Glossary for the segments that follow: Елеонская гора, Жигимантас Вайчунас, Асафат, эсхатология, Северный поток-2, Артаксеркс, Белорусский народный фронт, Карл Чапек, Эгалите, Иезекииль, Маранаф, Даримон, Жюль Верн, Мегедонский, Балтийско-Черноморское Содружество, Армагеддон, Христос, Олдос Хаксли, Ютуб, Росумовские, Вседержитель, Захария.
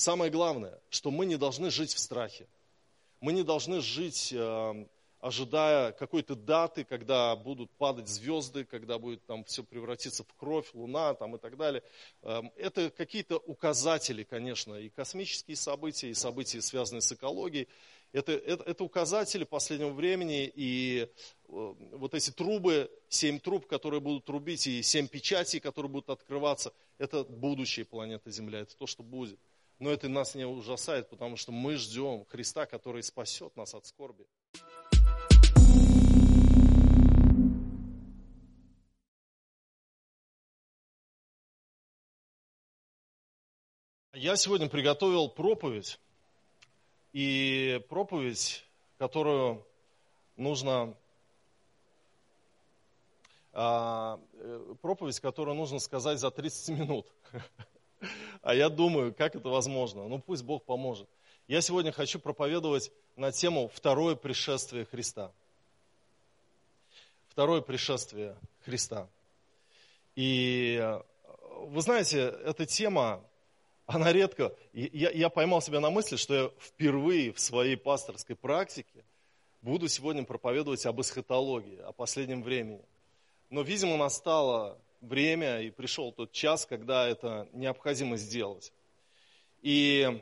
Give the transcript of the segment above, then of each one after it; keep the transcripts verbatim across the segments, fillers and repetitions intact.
Самое главное, что мы не должны жить в страхе. Мы не должны жить, э, ожидая какой-то даты, когда будут падать звезды, когда будет там все превратиться в кровь, луна там, и так далее. Э, это какие-то указатели, конечно, и космические события, и события, связанные с экологией. Это, это, это указатели последнего времени, и э, вот эти трубы, семь труб, которые будут трубить, и семь печатей, которые будут открываться, это будущее планеты Земля, это то, что будет. Но это нас не ужасает, потому что мы ждем Христа, который спасет нас от скорби. Я сегодня приготовил проповедь, и проповедь, которую нужно, проповедь, которую нужно сказать за тридцать минут. А я думаю, как это возможно? Ну, пусть Бог поможет. Я сегодня хочу проповедовать на тему «Второе пришествие Христа». Второе пришествие Христа. И вы знаете, эта тема, она редко... Я, я поймал себя на мысли, что я впервые в своей пасторской практике буду сегодня проповедовать об эсхатологии, о последнем времени. Но, видимо, настало... время, и пришел тот час, когда это необходимо сделать. И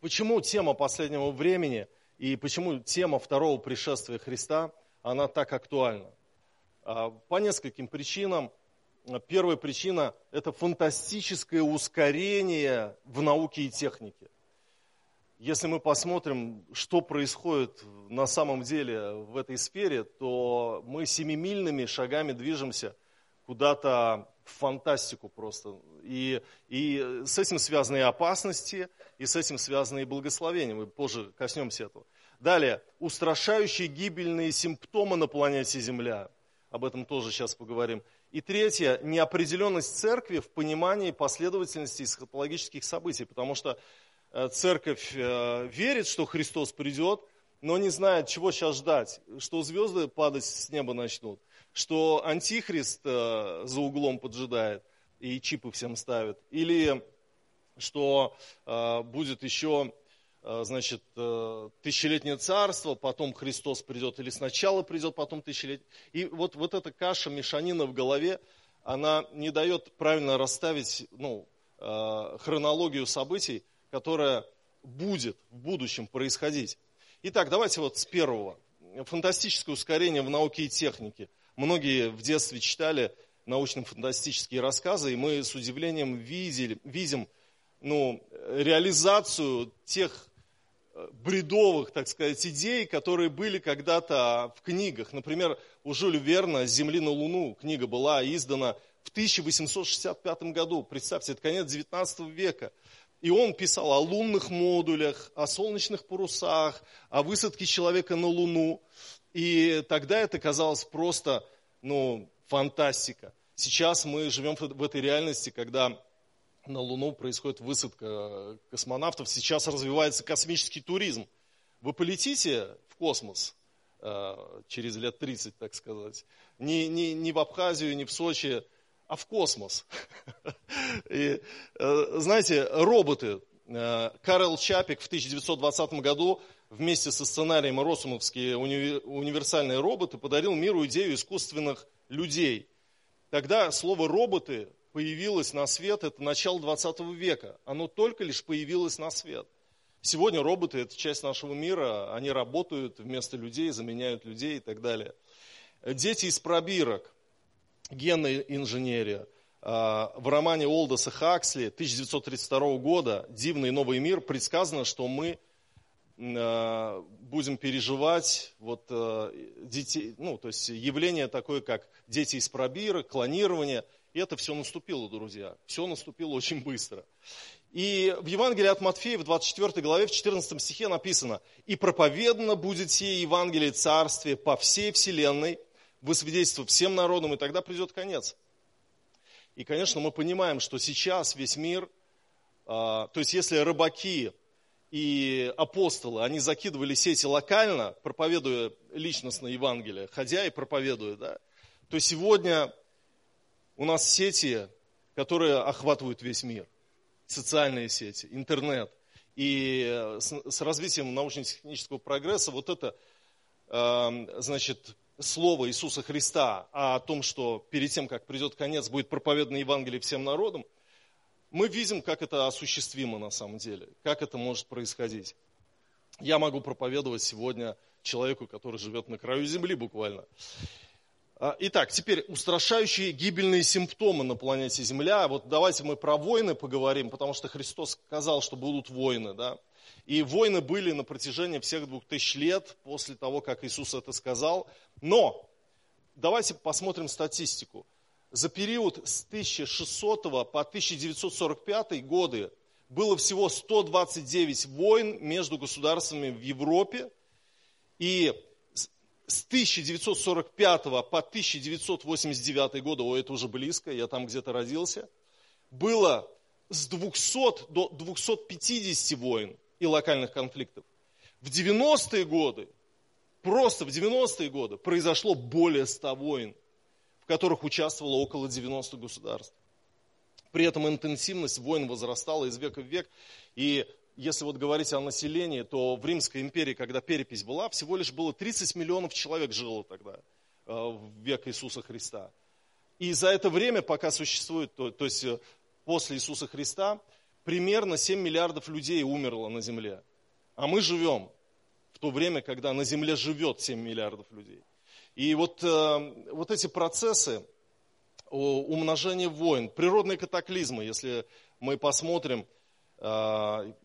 почему тема последнего времени и почему тема второго пришествия Христа, она так актуальна? По нескольким причинам. Первая причина – это фантастическое ускорение в науке и технике. Если мы посмотрим, что происходит на самом деле в этой сфере, то мы семимильными шагами движемся куда-то в фантастику просто. И, и с этим связаны и опасности, и с этим связаны и благословения. Мы позже коснемся этого. Далее, устрашающие гибельные симптомы на планете Земля. Об этом тоже сейчас поговорим. И третье, неопределенность церкви в понимании последовательности эсхатологических событий. Потому что церковь верит, что Христос придет, но не знает, чего сейчас ждать. Что звезды падать с неба начнут. Что антихрист э, за углом поджидает и чипы всем ставит, или что э, будет еще э, значит, э, тысячелетнее царство, потом Христос придет, или сначала придет, потом тысячелетие. И вот, вот эта каша, мешанина в голове, она не дает правильно расставить ну, э, хронологию событий, которая будет в будущем происходить. Итак, давайте вот с первого. Фантастическое ускорение в науке и технике. Многие в детстве читали научно-фантастические рассказы, и мы с удивлением видели, видим ну, реализацию тех бредовых, так сказать, идей, которые были когда-то в книгах. Например, у Жюля Верна «С земли на Луну» книга была издана в тысяча восемьсот шестьдесят пятом году. Представьте, это конец девятнадцатого века. И он писал о лунных модулях, о солнечных парусах, о высадке человека на Луну. И тогда это казалось просто, ну, фантастика. Сейчас мы живем в этой реальности, когда на Луну происходит высадка космонавтов. Сейчас развивается космический туризм. Вы полетите в космос э, через лет тридцать, так сказать, не, не, не в Абхазию, не в Сочи, а в космос. И, знаете, роботы. Карл Чапек в тысяча девятьсот двадцатом году вместе со сценарием «Росумовские универсальные роботы» подарил миру идею искусственных людей. Тогда слово «роботы» появилось на свет, это начало двадцатого века. Оно только лишь появилось на свет. Сегодня роботы – это часть нашего мира, они работают вместо людей, заменяют людей и так далее. Дети из пробирок, генная инженерия. В романе Олдоса Хаксли тысяча девятьсот тридцать второго года «Дивный новый мир» предсказано, что мы будем переживать вот, детей, ну, то есть явление такое, как дети из пробирок, клонирование. И это все наступило, друзья. Все наступило очень быстро. И в Евангелии от Матфея в двадцать четвёртой главе, в четырнадцатом стихе написано: «И проповедано будет сие Евангелие Царствие по всей вселенной, во свидетельство всем народам, и тогда придет конец». И, конечно, мы понимаем, что сейчас весь мир, то есть если рыбаки и апостолы, они закидывали сети локально, проповедуя личностное Евангелие, ходя и проповедуя, да, то сегодня у нас сети, которые охватывают весь мир. социальные сети, интернет. И с развитием научно-технического прогресса вот это, значит, слово Иисуса Христа о том, что перед тем, как придет конец, будет проповедано Евангелие всем народам, мы видим, как это осуществимо на самом деле, как это может происходить. Я могу проповедовать сегодня человеку, который живет на краю земли буквально. Итак, теперь устрашающие гибельные симптомы на планете Земля. Вот давайте мы про войны поговорим, потому что Христос сказал, что будут войны, да? И войны были на протяжении всех двух тысяч лет после того, как Иисус это сказал. Но давайте посмотрим статистику. За период с тысяча шестисотого по тысяча девятьсот сорок пятый годы было всего сто двадцать девять войн между государствами в Европе. И с тысяча девятьсот сорок пятого по тысяча девятьсот восемьдесят девятый года, о, это уже близко, я там где-то родился, было с двухсот до двухсот пятидесяти войн и локальных конфликтов. В девяностые годы, просто в девяностые годы, произошло более ста войн, в которых участвовало около девяноста государств. При этом интенсивность войн возрастала из века в век. И если вот говорить о населении, то в Римской империи, когда перепись была, всего лишь было тридцать миллионов человек жило тогда, в век Иисуса Христа. И за это время, пока существует, то, то есть после Иисуса Христа, примерно семь миллиардов людей умерло на земле. А мы живем в то время, когда на земле живет семь миллиардов людей. И вот, вот эти процессы, умножение войн, природные катаклизмы, если мы посмотрим,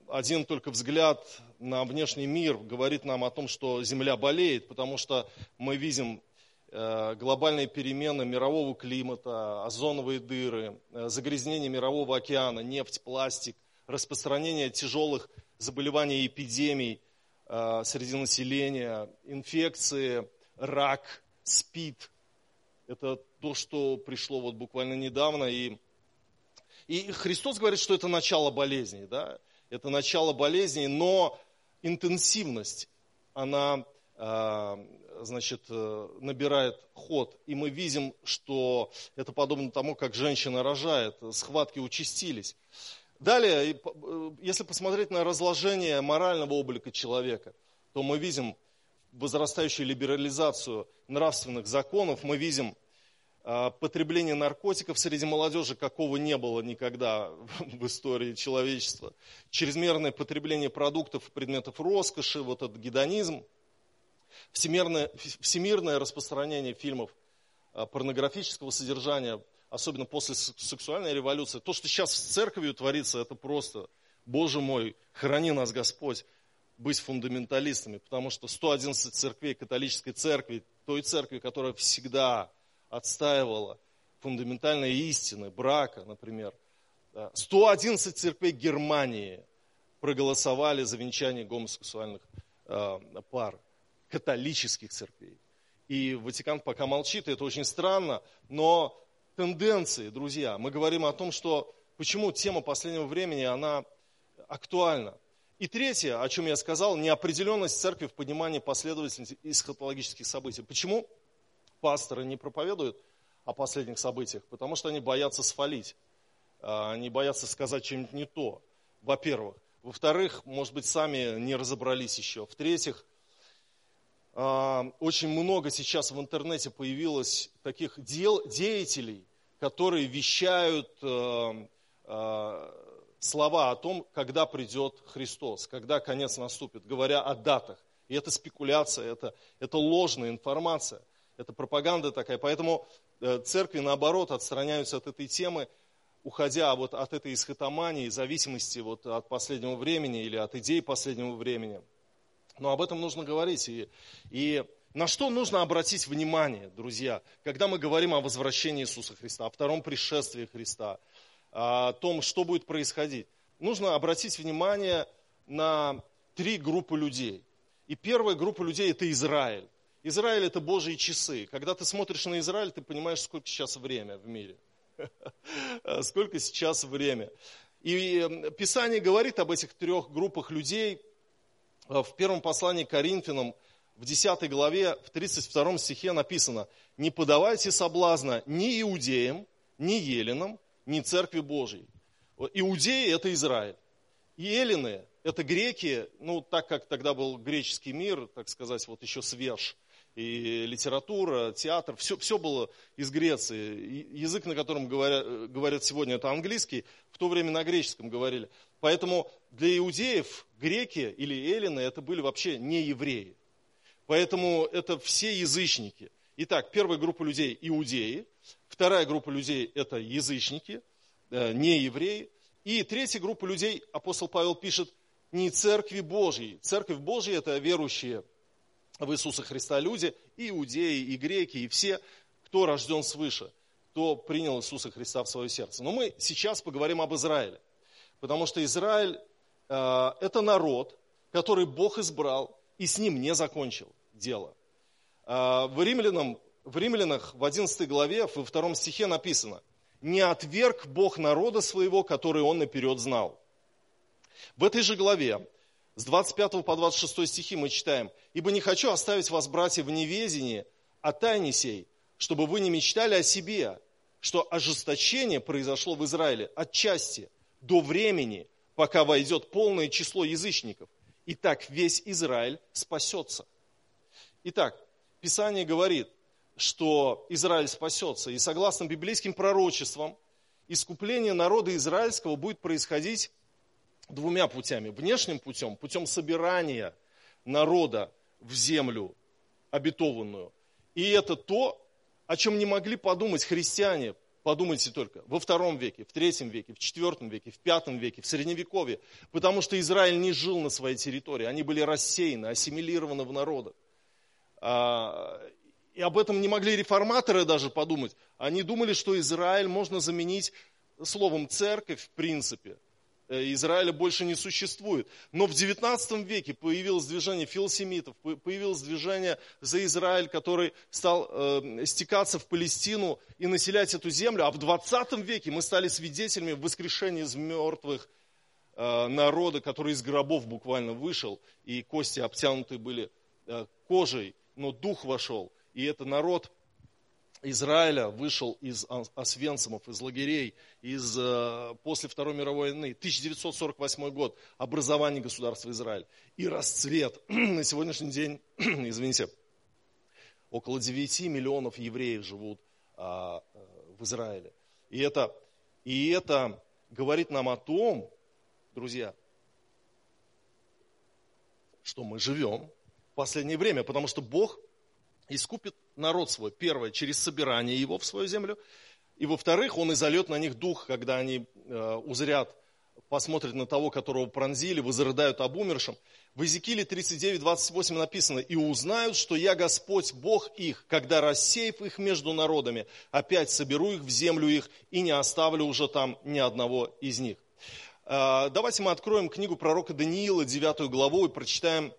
один только взгляд на внешний мир говорит нам о том, что Земля болеет, потому что мы видим глобальные перемены мирового климата, озоновые дыры, загрязнение мирового океана, нефть, пластик, распространение тяжелых заболеваний и эпидемий среди населения, инфекции, рак, СПИД. Это то, что пришло вот буквально недавно. И И Христос говорит, что это начало болезней, да? Это начало болезней, но интенсивность, она, значит, набирает ход. И мы видим, что это подобно тому, как женщина рожает, схватки участились. Далее, если посмотреть на разложение морального облика человека, то мы видим возрастающую либерализацию нравственных законов, мы видим потребление наркотиков среди молодежи, какого не было никогда в истории человечества. Чрезмерное потребление продуктов, предметов роскоши, вот этот гедонизм. Всемирное, всемирное распространение фильмов порнографического содержания, особенно после сексуальной революции. То, что сейчас с церковью творится, это просто, Боже мой, храни нас, Господь, быть фундаменталистами. Потому что сто одиннадцать церквей католической церкви, той церкви, которая всегда отстаивала фундаментальные истины, брака, например. сто одиннадцать церквей Германии проголосовали за венчание гомосексуальных э, пар, католических церквей. И Ватикан пока молчит, и это очень странно, но тенденции, друзья, мы говорим о том, что почему тема последнего времени, она актуальна. И третье, о чем я сказал, неопределенность церкви в понимании последовательности эсхатологических событий. Почему? Пасторы не проповедуют о последних событиях, потому что они боятся свалить, они боятся сказать что-нибудь не то, во-первых. Во-вторых, может быть, сами не разобрались еще. В-третьих, очень много сейчас в интернете появилось таких дел, деятелей, которые вещают слова о том, когда придет Христос, когда конец наступит, говоря о датах. И это спекуляция, это, это ложная информация. Это пропаганда такая, поэтому церкви, наоборот, отстраняются от этой темы, уходя вот от этой эсхатомании, зависимости вот от последнего времени или от идей последнего времени. Но об этом нужно говорить. И, и на что нужно обратить внимание, друзья, когда мы говорим о возвращении Иисуса Христа, о втором пришествии Христа, о том, что будет происходить. Нужно обратить внимание на три группы людей. И первая группа людей – это Израиль. Израиль – это Божьи часы. Когда ты смотришь на Израиль, ты понимаешь, сколько сейчас время в мире. Сколько сейчас время. И Писание говорит об этих трех группах людей в первом послании к Коринфянам, в десятой главе, в тридцать втором стихе написано: «Не подавайте соблазна ни иудеям, ни еленам, ни церкви Божьей». Иудеи – это Израиль. И эллины – это греки, ну, так как тогда был греческий мир, так сказать, вот еще свеж. И литература, театр, все, все было из Греции. Язык, на котором говорят, говорят сегодня, это английский, в то время на греческом говорили. Поэтому для иудеев греки или эллины это были вообще не евреи. Поэтому это все язычники. Итак, первая группа людей – иудеи, вторая группа людей – это язычники, не евреи. И третья группа людей, апостол Павел пишет, не церкви Божьей. Церковь Божья – это верующие в Иисуса Христа люди, и иудеи, и греки, и все, кто рожден свыше, кто принял Иисуса Христа в свое сердце. Но мы сейчас поговорим об Израиле, потому что Израиль э, – это народ, который Бог избрал и с ним не закончил дело. Э, в, Римлянам, в Римлянах в одиннадцатой главе, во втором стихе написано, «Не отверг Бог народа своего, который он наперед знал». В этой же главе, с двадцать пятого по двадцать шестой стихи мы читаем, «Ибо не хочу оставить вас, братья, в неведении о тайне сей, чтобы вы не мечтали о себе, что ожесточение произошло в Израиле отчасти до времени, пока войдет полное число язычников, и так весь Израиль спасется». Итак, Писание говорит, что Израиль спасется, и согласно библейским пророчествам, искупление народа израильского будет происходить двумя путями. Внешним путем, путем собирания народа в землю обетованную. И это то, о чем не могли подумать христиане, подумайте только, во втором веке, в третьем веке, в четвертом веке, в пятом веке, в средневековье. Потому что Израиль не жил на своей территории, они были рассеяны, ассимилированы в народах. И об этом не могли реформаторы даже подумать. Они думали, что Израиль можно заменить словом «церковь» в принципе. Израиля больше не существует. Но в девятнадцатом веке появилось движение филосемитов, появилось движение за Израиль, который стал э, стекаться в Палестину и населять эту землю. А в двадцатом веке мы стали свидетелями воскрешения из мертвых э, народа, который из гробов буквально вышел, и кости обтянуты были э, кожей, но дух вошел. И это народ Израиля вышел из освенцимов, из лагерей, из, после Второй мировой войны, тысяча девятьсот сорок восьмой год, образование государства Израиль и расцвет. На сегодняшний день, извините, около девять миллионов евреев живут а, в Израиле. И это, и это говорит нам о том, друзья, что мы живем в последнее время, потому что Бог искупит народ свой, первое, через собирание его в свою землю, и во-вторых, он изольет на них дух, когда они э, узрят, посмотрят на того, которого пронзили, возрыдают об умершем. В Иезекииле тридцать девять, двадцать восемь написано, «И узнают, что я Господь, Бог их, когда, рассеяв их между народами, опять соберу их в землю их и не оставлю уже там ни одного из них». Э, давайте мы откроем книгу пророка Даниила, девятую главу, и прочитаем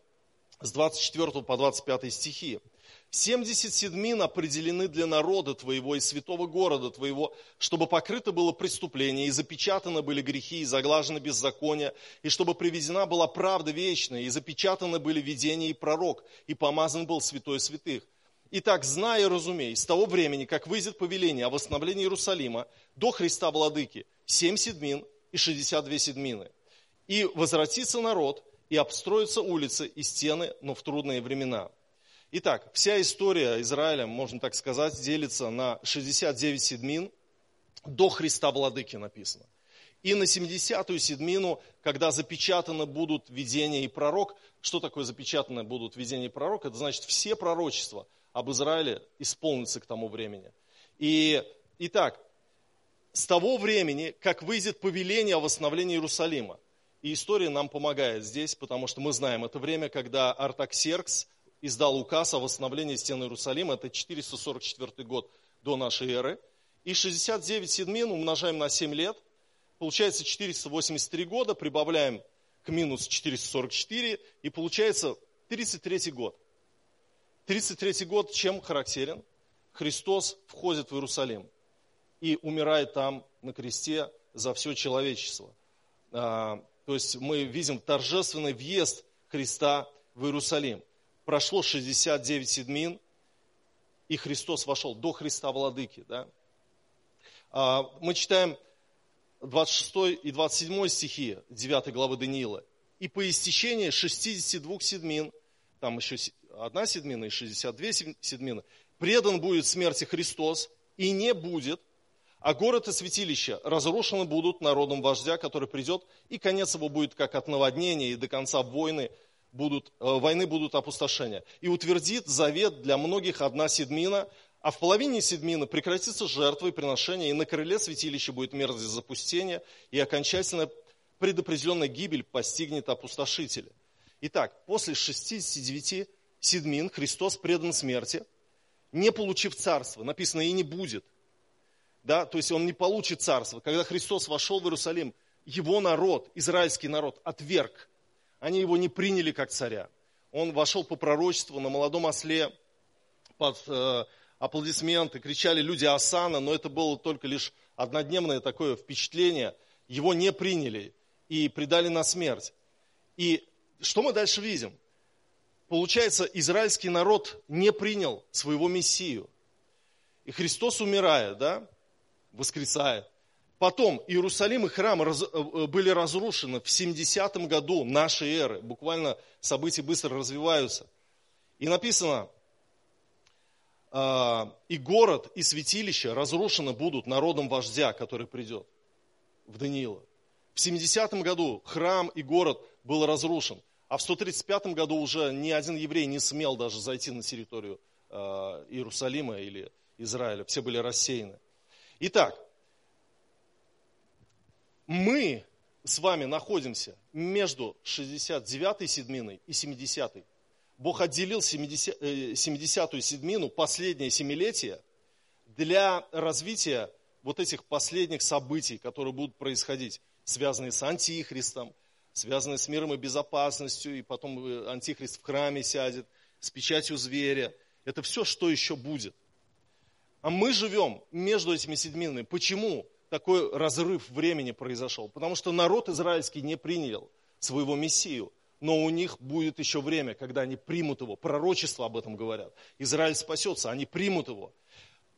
с двадцать четвёртого по двадцать пятый стихи. «Семьдесят седьмин определены для народа твоего и святого города твоего, чтобы покрыто было преступление, и запечатаны были грехи, и заглажено беззаконие, и чтобы приведена была правда вечная, и запечатаны были видения и пророк, и помазан был святой святых. Итак, знай и разумей, с того времени, как выйдет повеление о восстановлении Иерусалима, до Христа Владыки, семь седьмин и шестьдесят две седьмины. И возвратится народ, и обстроятся улицы и стены, но в трудные времена». Итак, вся история Израиля, можно так сказать, делится на шестьдесят девять седмин, до Христа Владыки написано. И на семидесятую седмину, когда запечатаны будут видения и пророк. Что такое запечатаны будут видения и пророк? Это значит, все пророчества об Израиле исполнятся к тому времени. И, итак, с того времени, как выйдет повеление о восстановлении Иерусалима. И история нам помогает здесь, потому что мы знаем, это время, когда Артаксеркс издал указ о восстановлении стен Иерусалима, это четыреста сорок четвёртый год до нашей эры, и шестьдесят девять седмин умножаем на семь лет, получается четыреста восемьдесят три года, прибавляем к минус четыреста сорок четыре, и получается тридцать третий год. тридцать третий год чем характерен? Христос входит в Иерусалим и умирает там на кресте за все человечество. То есть мы видим торжественный въезд Христа в Иерусалим. Прошло шестьдесят девять седмин, и Христос вошел до Христа Владыки. Да? Мы читаем двадцать шестой и двадцать седьмой стихи девятой главы Даниила. И по истечении шестидесяти двух седмин, там еще одна седмина и шестьдесят две седмины, предан будет смерти Христос, и не будет, а город и святилище разрушены будут народом вождя, который придет, и конец его будет как от наводнения, и до конца войны будут, э, войны будут опустошения. И утвердит завет для многих одна седмина, а в половине седмины прекратится жертва и приношение, и на крыле святилища будет мерзость запустения, и окончательно предопределенная гибель постигнет опустошителя. Итак, после шестидесяти девяти седмин Христос предан смерти, не получив царство, написано, и не будет. Да, то есть он не получит царство. Когда Христос вошел в Иерусалим, его народ, израильский народ, отверг. Они его не приняли как царя. Он вошел по пророчеству на молодом осле, под э, аплодисменты, кричали люди «Осанна», но это было только лишь однодневное такое впечатление. Его не приняли и предали на смерть. И что мы дальше видим? Получается, израильский народ не принял своего Мессию. И Христос, умирая, да, воскресает. Потом Иерусалим и храм раз, были разрушены в семидесятом году нашей эры. Буквально события быстро развиваются. И написано, и город, и святилище разрушены будут народом вождя, который придет в Даниила. В семидесятом году храм и город был разрушен. А в сто тридцать пятом году уже ни один еврей не смел даже зайти на территорию э, Иерусалима или Израиля. Все были рассеяны. Итак, мы с вами находимся между шестьдесят девятой седминой и семидесятой. Бог отделил семидесятую седмину, последнее семилетие, для развития вот этих последних событий, которые будут происходить, связанные с Антихристом, связанные с миром и безопасностью, и потом Антихрист в храме сядет, с печатью зверя. Это все, что еще будет. А мы живем между этими седминами. Почему такой разрыв времени произошел? Потому что народ израильский не принял своего Мессию, но у них будет еще время, когда они примут его. Пророчества об этом говорят. Израиль спасется, они примут его.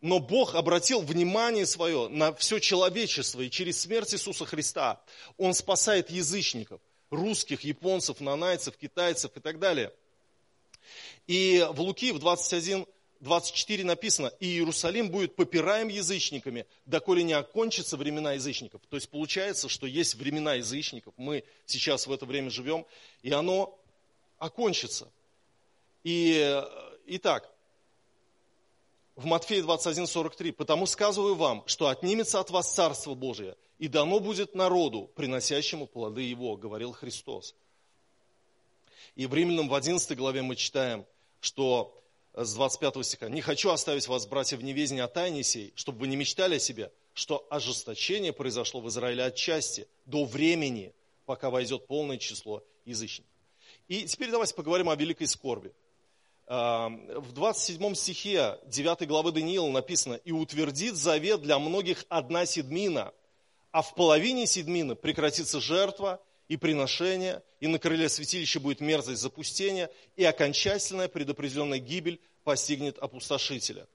Но Бог обратил внимание свое на все человечество, и через смерть Иисуса Христа Он спасает язычников, русских, японцев, нанайцев, китайцев и так далее. И в Луки в двадцать один, двадцать четыре написано, и Иерусалим будет попираем язычниками, доколе не окончатся времена язычников. То есть получается, что есть времена язычников, мы сейчас в это время живем, и оно окончится. И, и так... В Матфея двадцать один сорок три. «Потому сказываю вам, что отнимется от вас Царство Божие, и дано будет народу, приносящему плоды его», говорил Христос. И в Римлянам в одиннадцатой главе мы читаем, что с двадцать пятого стиха. «Не хочу оставить вас, братья, в неведении о тайне сей, чтобы вы не мечтали о себе, что ожесточение произошло в Израиле отчасти, до времени, пока войдет полное число язычников». И теперь давайте поговорим о великой скорби. В двадцать седьмом стихе девятой главы Даниила написано, «И утвердит завет для многих одна седмина, а в половине седмины прекратится жертва и приношение, и на крыле святилища будет мерзость запустения, и окончательная предопределенная гибель постигнет опустошителя».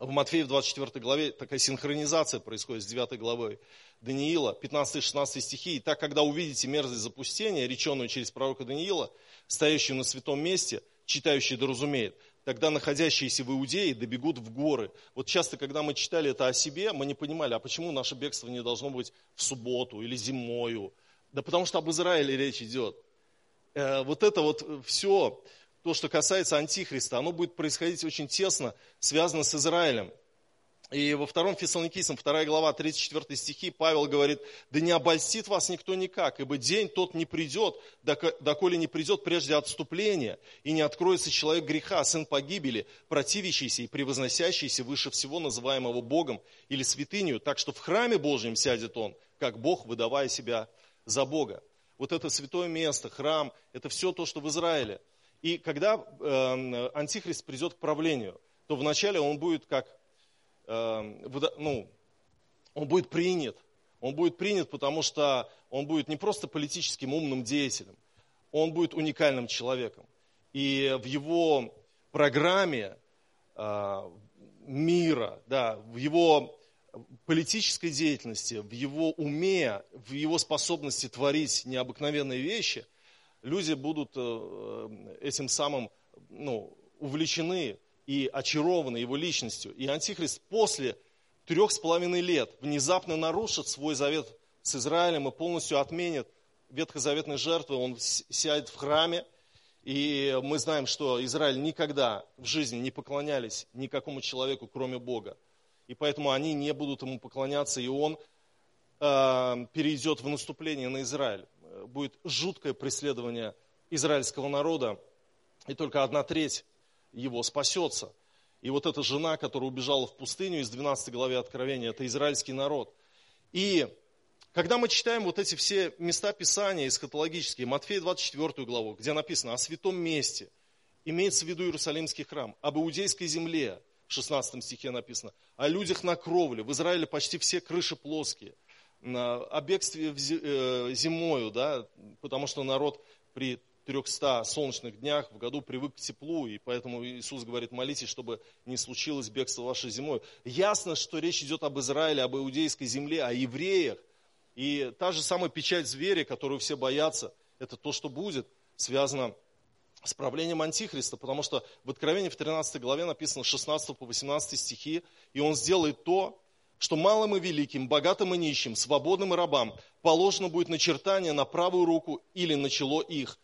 В Матфея в двадцать четвёртой главе такая синхронизация происходит с девятой главой Даниила, пятнадцатый-шестнадцатый стихи. «И так, когда увидите мерзость запустения, реченную через пророка Даниила, стоящую на святом месте, читающий да разумеет, тогда находящиеся в Иудее добегут в горы». Вот часто, когда мы читали это о себе, мы не понимали, а почему наше бегство не должно быть в субботу или зимою? Да потому что об Израиле речь идет. Э, вот это вот все, то, что касается Антихриста, оно будет происходить очень тесно, связано с Израилем. И во втором Фессалоникийцам, вторая глава, тридцать четвёртый стихи, Павел говорит, «Да не обольстит вас никто никак, ибо день тот не придет, доколе не придет прежде отступление, и не откроется человек греха, сын погибели, противящийся и превозносящийся выше всего называемого Богом или святынью, так что в храме Божьем сядет он, как Бог, выдавая себя за Бога». Вот это святое место, храм, это все то, что в Израиле. И когда э, Антихрист придет к правлению, то вначале он будет как... Ну, он будет принят, он будет принят, потому что он будет не просто политическим умным деятелем, он будет уникальным человеком. И в его программе э, мира, да, в его политической деятельности, в его уме, в его способности творить необыкновенные вещи, люди будут этим самым, ну, увлечены и очарованы его личностью. И Антихрист после трех с половиной лет внезапно нарушит свой завет с Израилем и полностью отменит ветхозаветные жертвы. Он сядет в храме, и мы знаем, что Израиль никогда в жизни не поклонялись никакому человеку, кроме Бога. И поэтому они не будут ему поклоняться, и он э, перейдет в наступление на Израиль. Будет жуткое преследование израильского народа, и только одна треть его спасется. И вот эта жена, которая убежала в пустыню из двенадцатой главы Откровения, это израильский народ. И когда мы читаем вот эти все места Писания эсхатологические, Матфея двадцать четвёртую главу, где написано о святом месте, имеется в виду Иерусалимский храм, об иудейской земле, в шестнадцатом стихе написано, о людях на кровле, в Израиле почти все крыши плоские, о бегстве зимою, да, потому что народ при трехстах солнечных днях в году привык к теплу, и поэтому Иисус говорит, молитесь, чтобы не случилось бегство вашей зимой. Ясно, что речь идет об Израиле, об иудейской земле, о евреях, и та же самая печать зверя, которую все боятся, это то, что будет связано с правлением Антихриста, потому что в Откровении в тринадцатой главе написано с шестнадцатого по восемнадцатый стихи, и он сделает то, что малым и великим, богатым и нищим, свободным и рабам положено будет начертание на правую руку или на чело их,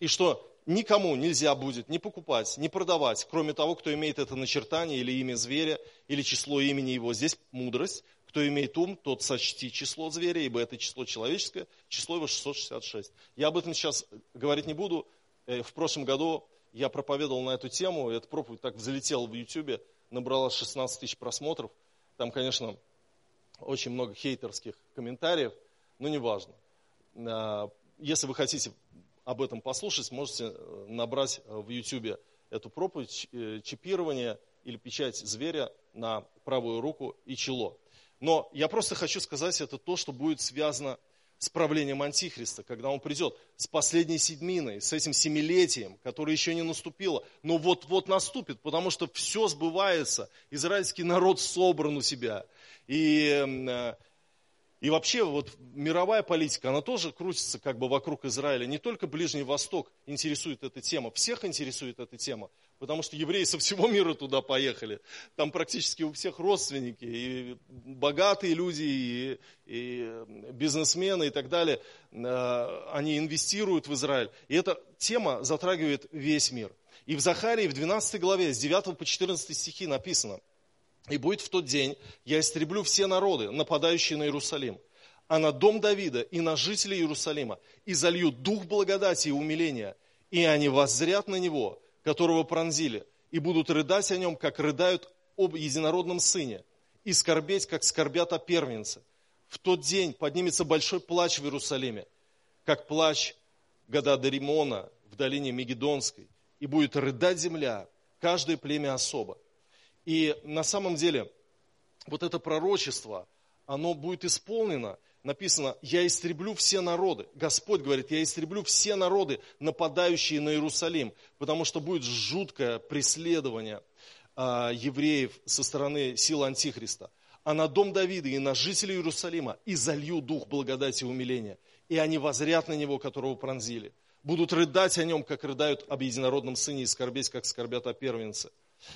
и что никому нельзя будет ни покупать, ни продавать, кроме того, кто имеет это начертание или имя зверя, или число имени его. Здесь мудрость. Кто имеет ум, тот сочти число зверя, ибо это число человеческое, число его шестьсот шестьдесят шесть. Я об этом сейчас говорить не буду. В прошлом году я проповедовал на эту тему, и эта проповедь так взлетела в Ютубе, набрала шестнадцать тысяч просмотров. Там, конечно, очень много хейтерских комментариев, но неважно. Если вы хотите об этом послушать, можете набрать в Ютубе эту проповедь, чипирование или печать зверя на правую руку и чело. Но я просто хочу сказать, это то, что будет связано с правлением Антихриста, когда он придет, с последней седминой, с этим семилетием, которое еще не наступило, но вот-вот наступит, потому что все сбывается, израильский народ собран у себя. И, и вообще вот мировая политика, она тоже крутится как бы вокруг Израиля. Не только Ближний Восток интересует эта тема, всех интересует эта тема, потому что евреи со всего мира туда поехали. Там практически у всех родственники, и богатые люди, и, и бизнесмены и так далее. Они инвестируют в Израиль. И эта тема затрагивает весь мир. И в Захарии в двенадцатой главе с девятого по четырнадцатый стихи написано: «И будет в тот день, я истреблю все народы, нападающие на Иерусалим, а на дом Давида и на жителей Иерусалима, и залью дух благодати и умиления, и они воззрят на него, которого пронзили, и будут рыдать о нем, как рыдают об единородном сыне, и скорбеть, как скорбят о первенце. В тот день поднимется большой плач в Иерусалиме, как плач года Даримона в долине Мегедонской, и будет рыдать земля, каждое племя особо». И на самом деле вот это пророчество, оно будет исполнено. Написано, я истреблю все народы. Господь говорит, я истреблю все народы, нападающие на Иерусалим, потому что будет жуткое преследование э, евреев со стороны сил Антихриста. А на дом Давида и на жителей Иерусалима и залью дух благодати и умиления, и они воззрят на него, которого пронзили. Будут рыдать о нем, как рыдают об единородном сыне, и скорбеть, как скорбят о первенце.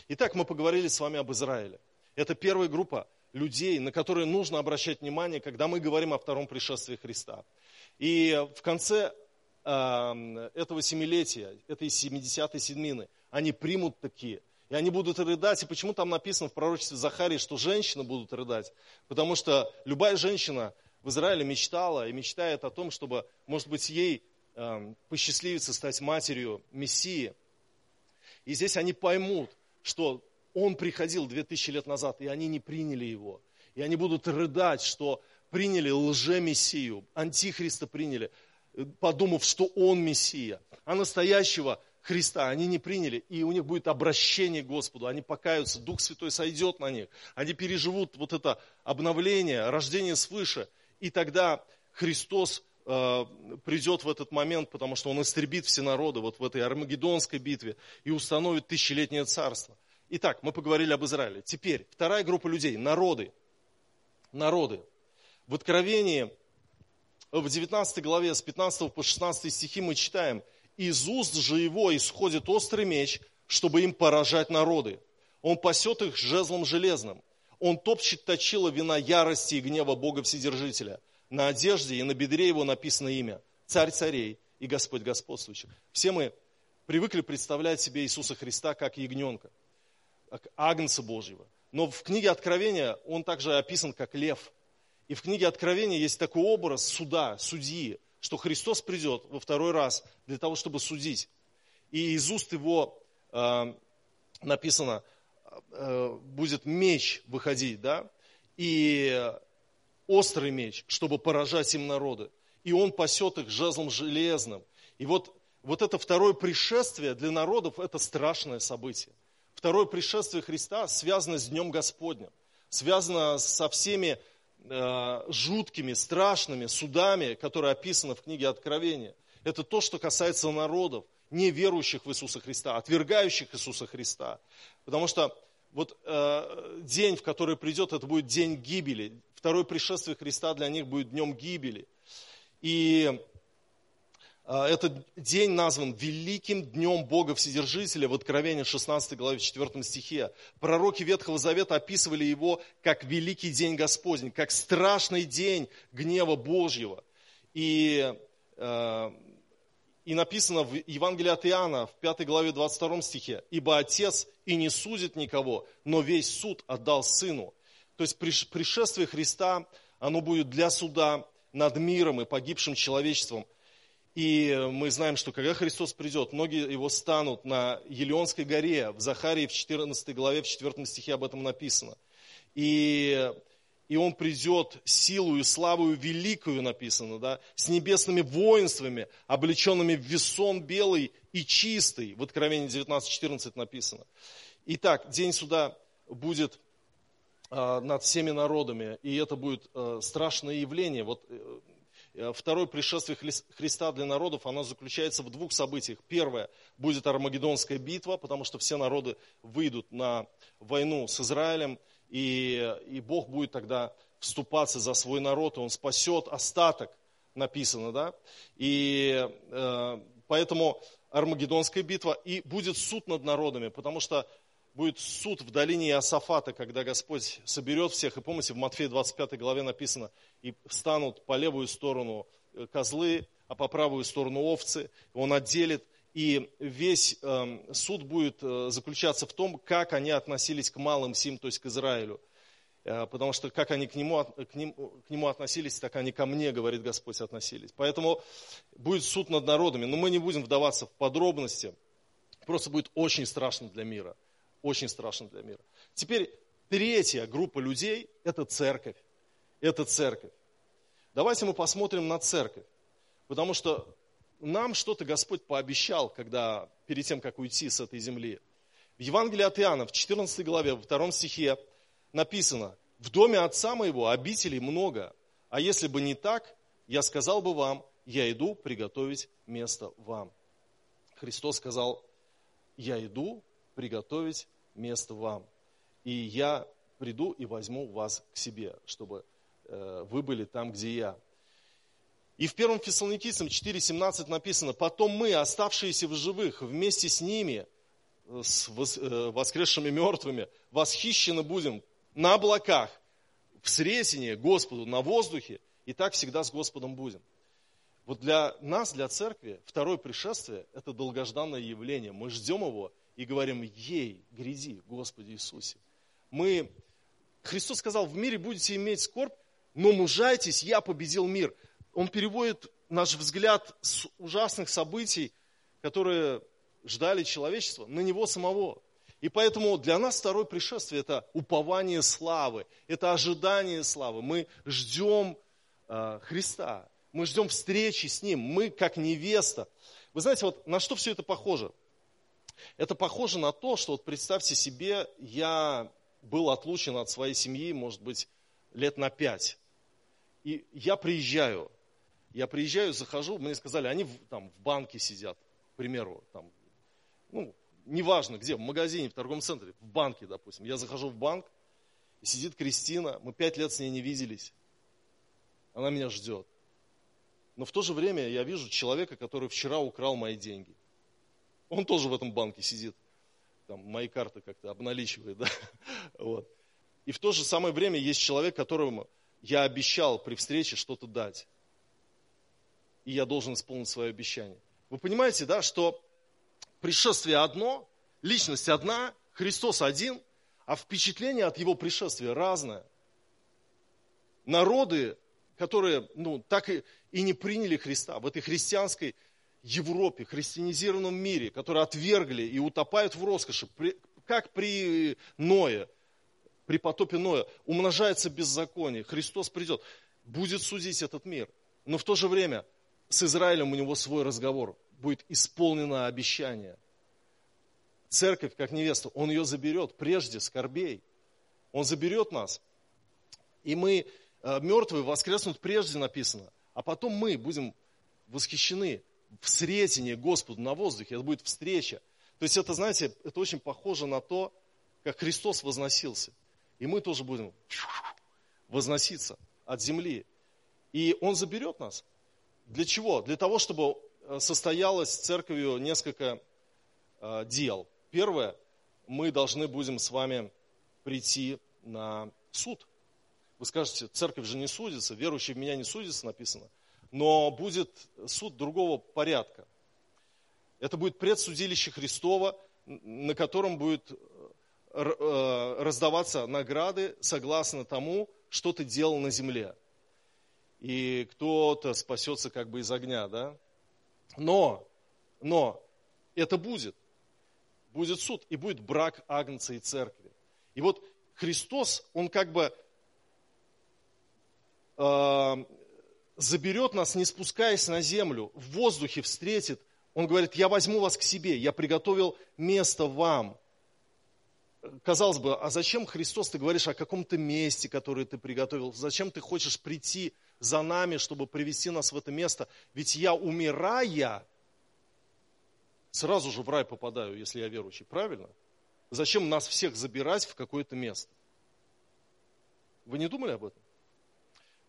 Итак, мы поговорили с вами об Израиле. Это первая группа людей, на которые нужно обращать внимание, когда мы говорим о втором пришествии Христа. И в конце э, этого семилетия, этой семидесятой седмины, они примут такие, и они будут рыдать. И почему там написано в пророчестве Захарии, что женщины будут рыдать? Потому что любая женщина в Израиле мечтала и мечтает о том, чтобы, может быть, ей э, посчастливится стать матерью Мессии. И здесь они поймут, что он приходил две тысячи лет назад, и они не приняли его. И они будут рыдать, что приняли лже-мессию, антихриста приняли, подумав, что он мессия. А настоящего Христа они не приняли, и у них будет обращение к Господу. Они покаются, Дух Святой сойдет на них. Они переживут вот это обновление, рождение свыше. И тогда Христос э, придет в этот момент, потому что он истребит все народы вот в этой Армагеддонской битве и установит тысячелетнее царство. Итак, мы поговорили об Израиле. Теперь вторая группа людей, народы. народы. В Откровении, в девятнадцатой главе, с пятнадцатого по шестнадцатый стихи мы читаем: «Из уст же его исходит острый меч, чтобы им поражать народы. Он пасет их жезлом железным. Он топчет точила вина ярости и гнева Бога Вседержителя. На одежде и на бедре его написано имя: Царь царей и Господь господствующих». Все мы привыкли представлять себе Иисуса Христа как ягненка, как агнца Божьего. Но в книге Откровения он также описан как лев. И в книге Откровения есть такой образ суда, судьи, что Христос придет во второй раз для того, чтобы судить. И из уст его э, написано, э, будет меч выходить, да, и острый меч, чтобы поражать им народы. И он пасет их жезлом железным. И вот, вот это второе пришествие для народов – это страшное событие. Второе пришествие Христа связано с Днем Господним, связано со всеми э, жуткими, страшными судами, которые описаны в книге Откровения. Это то, что касается народов, неверующих в Иисуса Христа, отвергающих Иисуса Христа. Потому что вот э, день, в который придет, это будет день гибели. Второе пришествие Христа для них будет днем гибели. И этот день назван великим днем Бога Вседержителя в Откровении шестнадцатой главе четвёртом стихе. Пророки Ветхого Завета описывали его как великий день Господень, как страшный день гнева Божьего. И, и написано в Евангелии от Иоанна в пятой главе двадцать втором стихе: «Ибо Отец и не судит никого, но весь суд отдал Сыну». То есть пришествие Христа, оно будет для суда над миром и погибшим человечеством. И мы знаем, что когда Христос придет, многие его станут на Елеонской горе. В Захарии в четырнадцатой главе, в четвёртом стихе об этом написано. И, и он придет силою и славою великую, написано, да, с небесными воинствами, облеченными в весон белый и чистый. В Откровении девятнадцать четырнадцать написано. Итак, день суда будет над всеми народами, и это будет страшное явление. Вот второе пришествие Христа для народов, оно заключается в двух событиях. Первое, будет Армагеддонская битва, потому что все народы выйдут на войну с Израилем, и, и Бог будет тогда вступаться за свой народ, и он спасет остаток, написано, да? И э, поэтому Армагеддонская битва, и будет суд над народами, потому что будет суд в долине Асафата, когда Господь соберет всех. И помните, в Матфея двадцать пятой главе написано: «И встанут по левую сторону козлы, а по правую сторону овцы». Он отделит, и весь э, суд будет э, заключаться в том, как они относились к малым сим, то есть к Израилю. Э, потому что как они к нему, к, ним, к нему относились, так они ко мне, говорит Господь, относились. Поэтому будет суд над народами. Но мы не будем вдаваться в подробности. Просто будет очень страшно для мира. Очень страшно для мира. Теперь третья группа людей – это церковь. Это церковь. Давайте мы посмотрим на церковь. Потому что нам что-то Господь пообещал, когда, перед тем, как уйти с этой земли. В Евангелии от Иоанна, в четырнадцатой главе, во втором стихе написано: «В доме Отца моего обителей много, а если бы не так, я сказал бы вам, я иду приготовить место вам». Христос сказал: «Я иду приготовить место вам. И я приду и возьму вас к себе, чтобы э, вы были там, где я». И в первом Фессалоникийцам четыре семнадцать написано: «Потом мы, оставшиеся в живых, вместе с ними, с вос, э, воскресшими мертвыми, восхищены будем на облаках, в сресене Господу, на воздухе, и так всегда с Господом будем». Вот для нас, для церкви, второе пришествие – это долгожданное явление. Мы ждем его и говорим: «Ей, гряди, Господи Иисусе». Мы... Христос сказал: «В мире будете иметь скорбь, но мужайтесь, я победил мир». Он переводит наш взгляд с ужасных событий, которые ждали человечество, на него самого. И поэтому для нас второе пришествие – это упование славы, это ожидание славы. Мы ждем э, Христа, мы ждем встречи с Ним, мы как невеста. Вы знаете, вот на что все это похоже? Это похоже на то, что, вот представьте себе, я был отлучен от своей семьи, может быть, лет на пять. И я приезжаю, я приезжаю, захожу, мне сказали, они в, там, в банке сидят, к примеру, там, ну, неважно где, в магазине, в торговом центре, в банке, допустим. Я захожу в банк, И сидит Кристина, мы пять лет с ней не виделись. Она меня ждет. Но в то же время я вижу человека, который вчера украл мои деньги. Он тоже в этом банке сидит. Там мои карты как-то обналичивает. Да? Вот. И в то же самое время есть человек, которому я обещал при встрече что-то дать. И я должен исполнить свое обещание. Вы понимаете, да, что пришествие одно, личность одна, Христос один, а впечатление от его пришествия разное. Народы, которые ну, так и, и не приняли Христа, в этой христианской Европе, христианизированном мире, которые отвергли и утопают в роскоши, при, как при Ное, при потопе Ноя, умножается беззаконие, Христос придет, будет судить этот мир. Но в то же время с Израилем у него свой разговор, будет исполнено обещание. Церковь, как невеста, он ее заберет прежде скорбей. Он заберет нас. И мы, мертвые, воскреснут прежде, написано. А потом мы будем восхищены в сретении Господу на воздухе. Это будет встреча. То есть это, знаете, это очень похоже на то, как Христос возносился. И мы тоже будем возноситься от земли. И он заберет нас. Для чего? Для того, чтобы состоялось церковью несколько дел. Первое, мы должны будем с вами прийти на суд. Вы скажете, церковь же не судится, верующий в меня не судится, написано. Но будет суд другого порядка. Это будет предсудилище Христово, на котором будет раздаваться награды согласно тому, что ты делал на земле. И кто-то спасется как бы из огня, да? Но, но это будет. Будет суд, и будет брак Агнца и Церкви. И вот Христос, Он как бы э, заберет нас, не спускаясь на землю, в воздухе встретит. Он говорит, я возьму вас к себе, я приготовил место вам. Казалось бы, а зачем, Христос, ты говоришь о каком-то месте, которое ты приготовил? Зачем ты хочешь прийти за нами, чтобы привести нас в это место? Ведь я, умирая, сразу же в рай попадаю, если я верующий, правильно? Зачем нас всех забирать в какое-то место? Вы не думали об этом?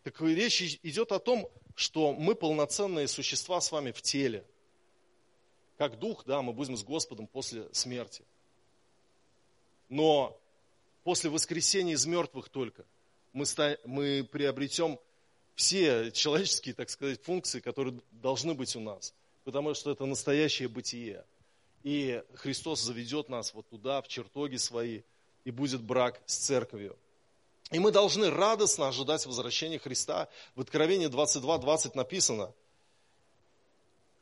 Так речь идет о том, что мы полноценные существа с вами в теле. Как дух, да, мы будем с Господом после смерти. Но после воскресения из мертвых только мы, ста- мы приобретем все человеческие, так сказать, функции, которые должны быть у нас. Потому что это настоящее бытие. И Христос заведет нас вот туда, в чертоги свои, и будет брак с церковью. И мы должны радостно ожидать возвращения Христа. В Откровении двадцать два двадцать написано,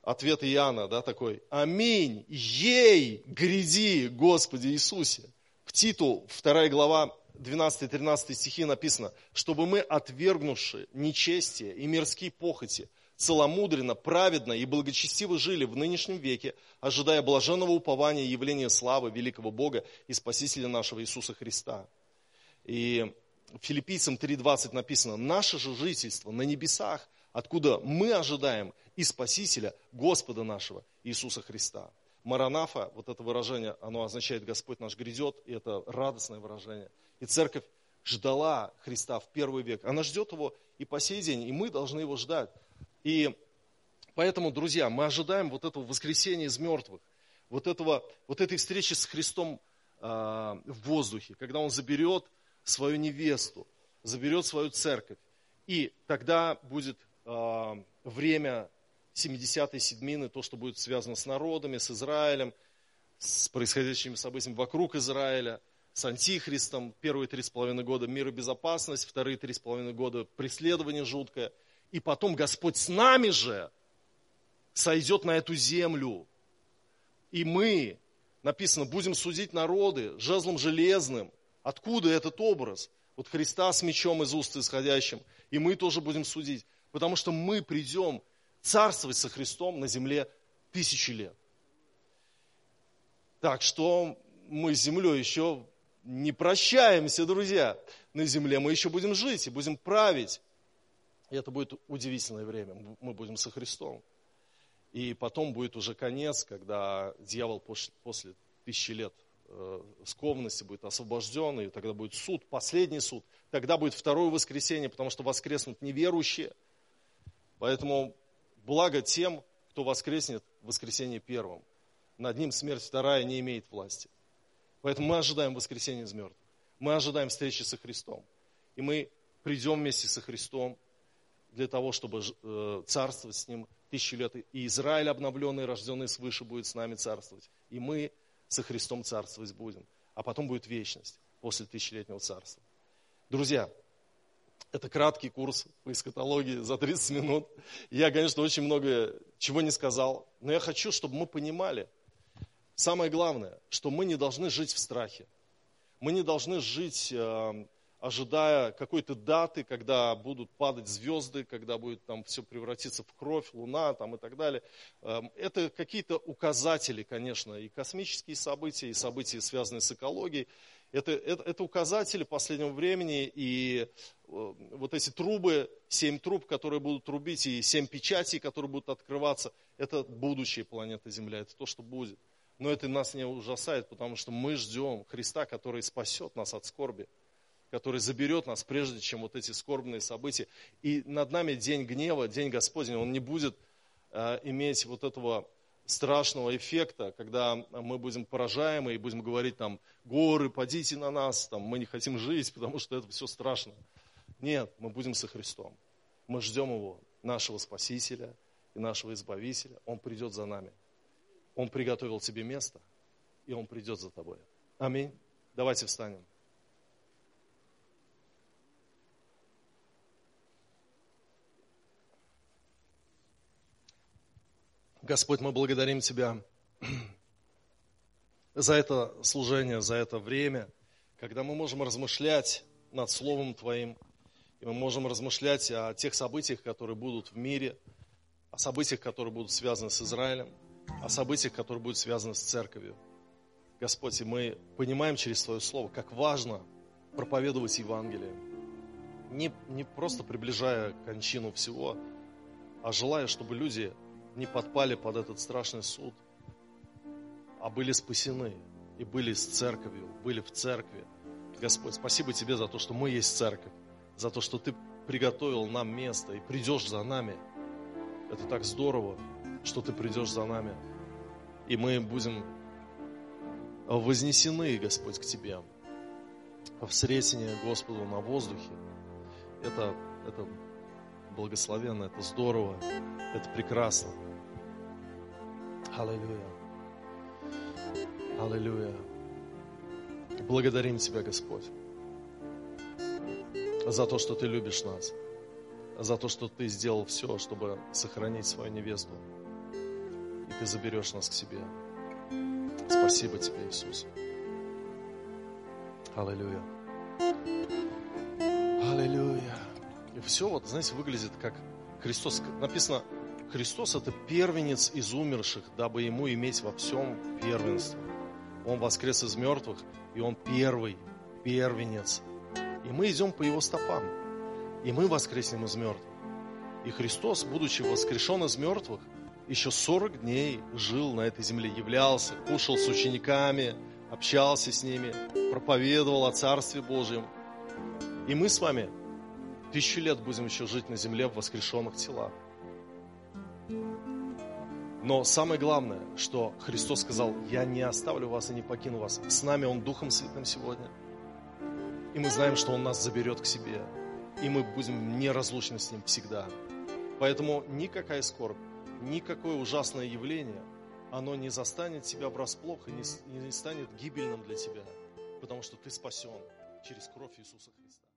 ответ Иоанна, да, такой, «Аминь, ей гряди, Господи Иисусе». В Титу, вторая глава, двенадцатый тринадцатый стихи написано, «Чтобы мы, отвергнувши нечестие и мирские похоти, целомудренно, праведно и благочестиво жили в нынешнем веке, ожидая блаженного упования и явления славы великого Бога и Спасителя нашего Иисуса Христа». И Филиппийцам три двадцать написано, «Наше же жительство на небесах, откуда мы ожидаем и Спасителя Господа нашего Иисуса Христа». Маранафа, вот это выражение, оно означает «Господь наш грядет», и это радостное выражение. И церковь ждала Христа в первый век. Она ждет его и по сей день, и мы должны его ждать. И поэтому, друзья, мы ожидаем вот этого воскресения из мертвых, вот, этого, вот этой встречи с Христом э, в воздухе, когда Он заберет свою невесту, заберет свою церковь. И тогда будет э, время семидесятой седмины, то, что будет связано с народами, с Израилем, с происходящими событиями вокруг Израиля, с Антихристом, первые три с половиной года мир и безопасность, вторые три с половиной года преследование жуткое. И потом Господь с нами же сойдет на эту землю. И мы, написано, будем судить народы жезлом железным. Откуда этот образ? Вот Христа с мечом из уст исходящим. И мы тоже будем судить. Потому что мы придем царствовать со Христом на земле тысячи лет. Так что мы с землей еще не прощаемся, друзья. На земле мы еще будем жить и будем править. И это будет удивительное время, мы будем со Христом. И потом будет уже конец, когда дьявол после тысячи лет скованности будет освобожден, и тогда будет суд, последний суд. Тогда будет второе воскресение, потому что воскреснут неверующие. Поэтому благо тем, кто воскреснет в воскресенье первым. Над ним смерть вторая не имеет власти. Поэтому мы ожидаем воскресения из мертвых. Мы ожидаем встречи со Христом. И мы придем вместе со Христом для того, чтобы царствовать с Ним тысячу лет. И Израиль обновленный, рожденный свыше, будет с нами царствовать. И мы со Христом царствовать будем. А потом будет вечность после тысячелетнего царства. Друзья, это краткий курс по эскатологии за тридцать минут. Я, конечно, очень много чего не сказал. Но я хочу, чтобы мы понимали, самое главное, что мы не должны жить в страхе. Мы не должны жить, э, ожидая какой-то даты, когда будут падать звезды, когда будет там все превратиться в кровь, луна там, и так далее. Э, это какие-то указатели, конечно, и космические события, и события, связанные с экологией. Это, это, это указатели последнего времени, и э, вот эти трубы, семь труб, которые будут трубить, и семь печатей, которые будут открываться, это будущее планеты Земля, это то, что будет. Но это нас не ужасает, потому что мы ждем Христа, который спасет нас от скорби, который заберет нас, прежде чем вот эти скорбные события. И над нами день гнева, день Господень, он не будет э, иметь вот этого страшного эффекта, когда мы будем поражаемы и будем говорить там, горы, падите на нас, там, мы не хотим жить, потому что это все страшно. Нет, мы будем со Христом. Мы ждем Его, нашего Спасителя и нашего Избавителя. Он придет за нами. Он приготовил тебе место, и Он придет за тобой. Аминь. Давайте встанем. Господь, мы благодарим Тебя за это служение, за это время, когда мы можем размышлять над Словом Твоим, и мы можем размышлять о тех событиях, которые будут в мире, о событиях, которые будут связаны с Израилем, о событиях, которые будут связаны с церковью. Господь, и мы понимаем через Твое Слово, как важно проповедовать Евангелие, не, не просто приближая кончину всего, а желая, чтобы люди не подпали под этот страшный суд, а были спасены и были с церковью, были в церкви. Господь, спасибо Тебе за то, что мы есть церковь, за то, что Ты приготовил нам место и придешь за нами. Это так здорово, что Ты придешь за нами, и мы будем вознесены, Господь, к Тебе в сретение Господу на воздухе. Это, это благословенно, это здорово, это прекрасно. Аллилуйя. Аллилуйя. Благодарим Тебя, Господь, за то, что Ты любишь нас, за то, что Ты сделал все, чтобы сохранить свою невесту. И Ты заберешь нас к себе. Спасибо Тебе, Иисус. Аллилуйя. Аллилуйя. И все, вот, знаете, выглядит как Христос. Написано, Христос – это первенец из умерших, дабы Ему иметь во всем первенство. Он воскрес из мертвых, и Он первый, первенец. И мы идем по Его стопам. И мы воскреснем из мертвых. И Христос, будучи воскрешен из мертвых, еще сорок дней жил на этой земле, являлся, кушал с учениками, общался с ними, проповедовал о Царстве Божьем. И мы с вами тысячу лет будем еще жить на земле в воскрешенных телах. Но самое главное, что Христос сказал: «Я не оставлю вас и не покину вас». С нами Он Духом Святым сегодня. И мы знаем, что Он нас заберет к себе. И мы будем неразлучны с Ним всегда. Поэтому никакая скорбь, никакое ужасное явление, оно не застанет тебя врасплох и не, не станет гибельным для тебя, потому что ты спасен через кровь Иисуса Христа.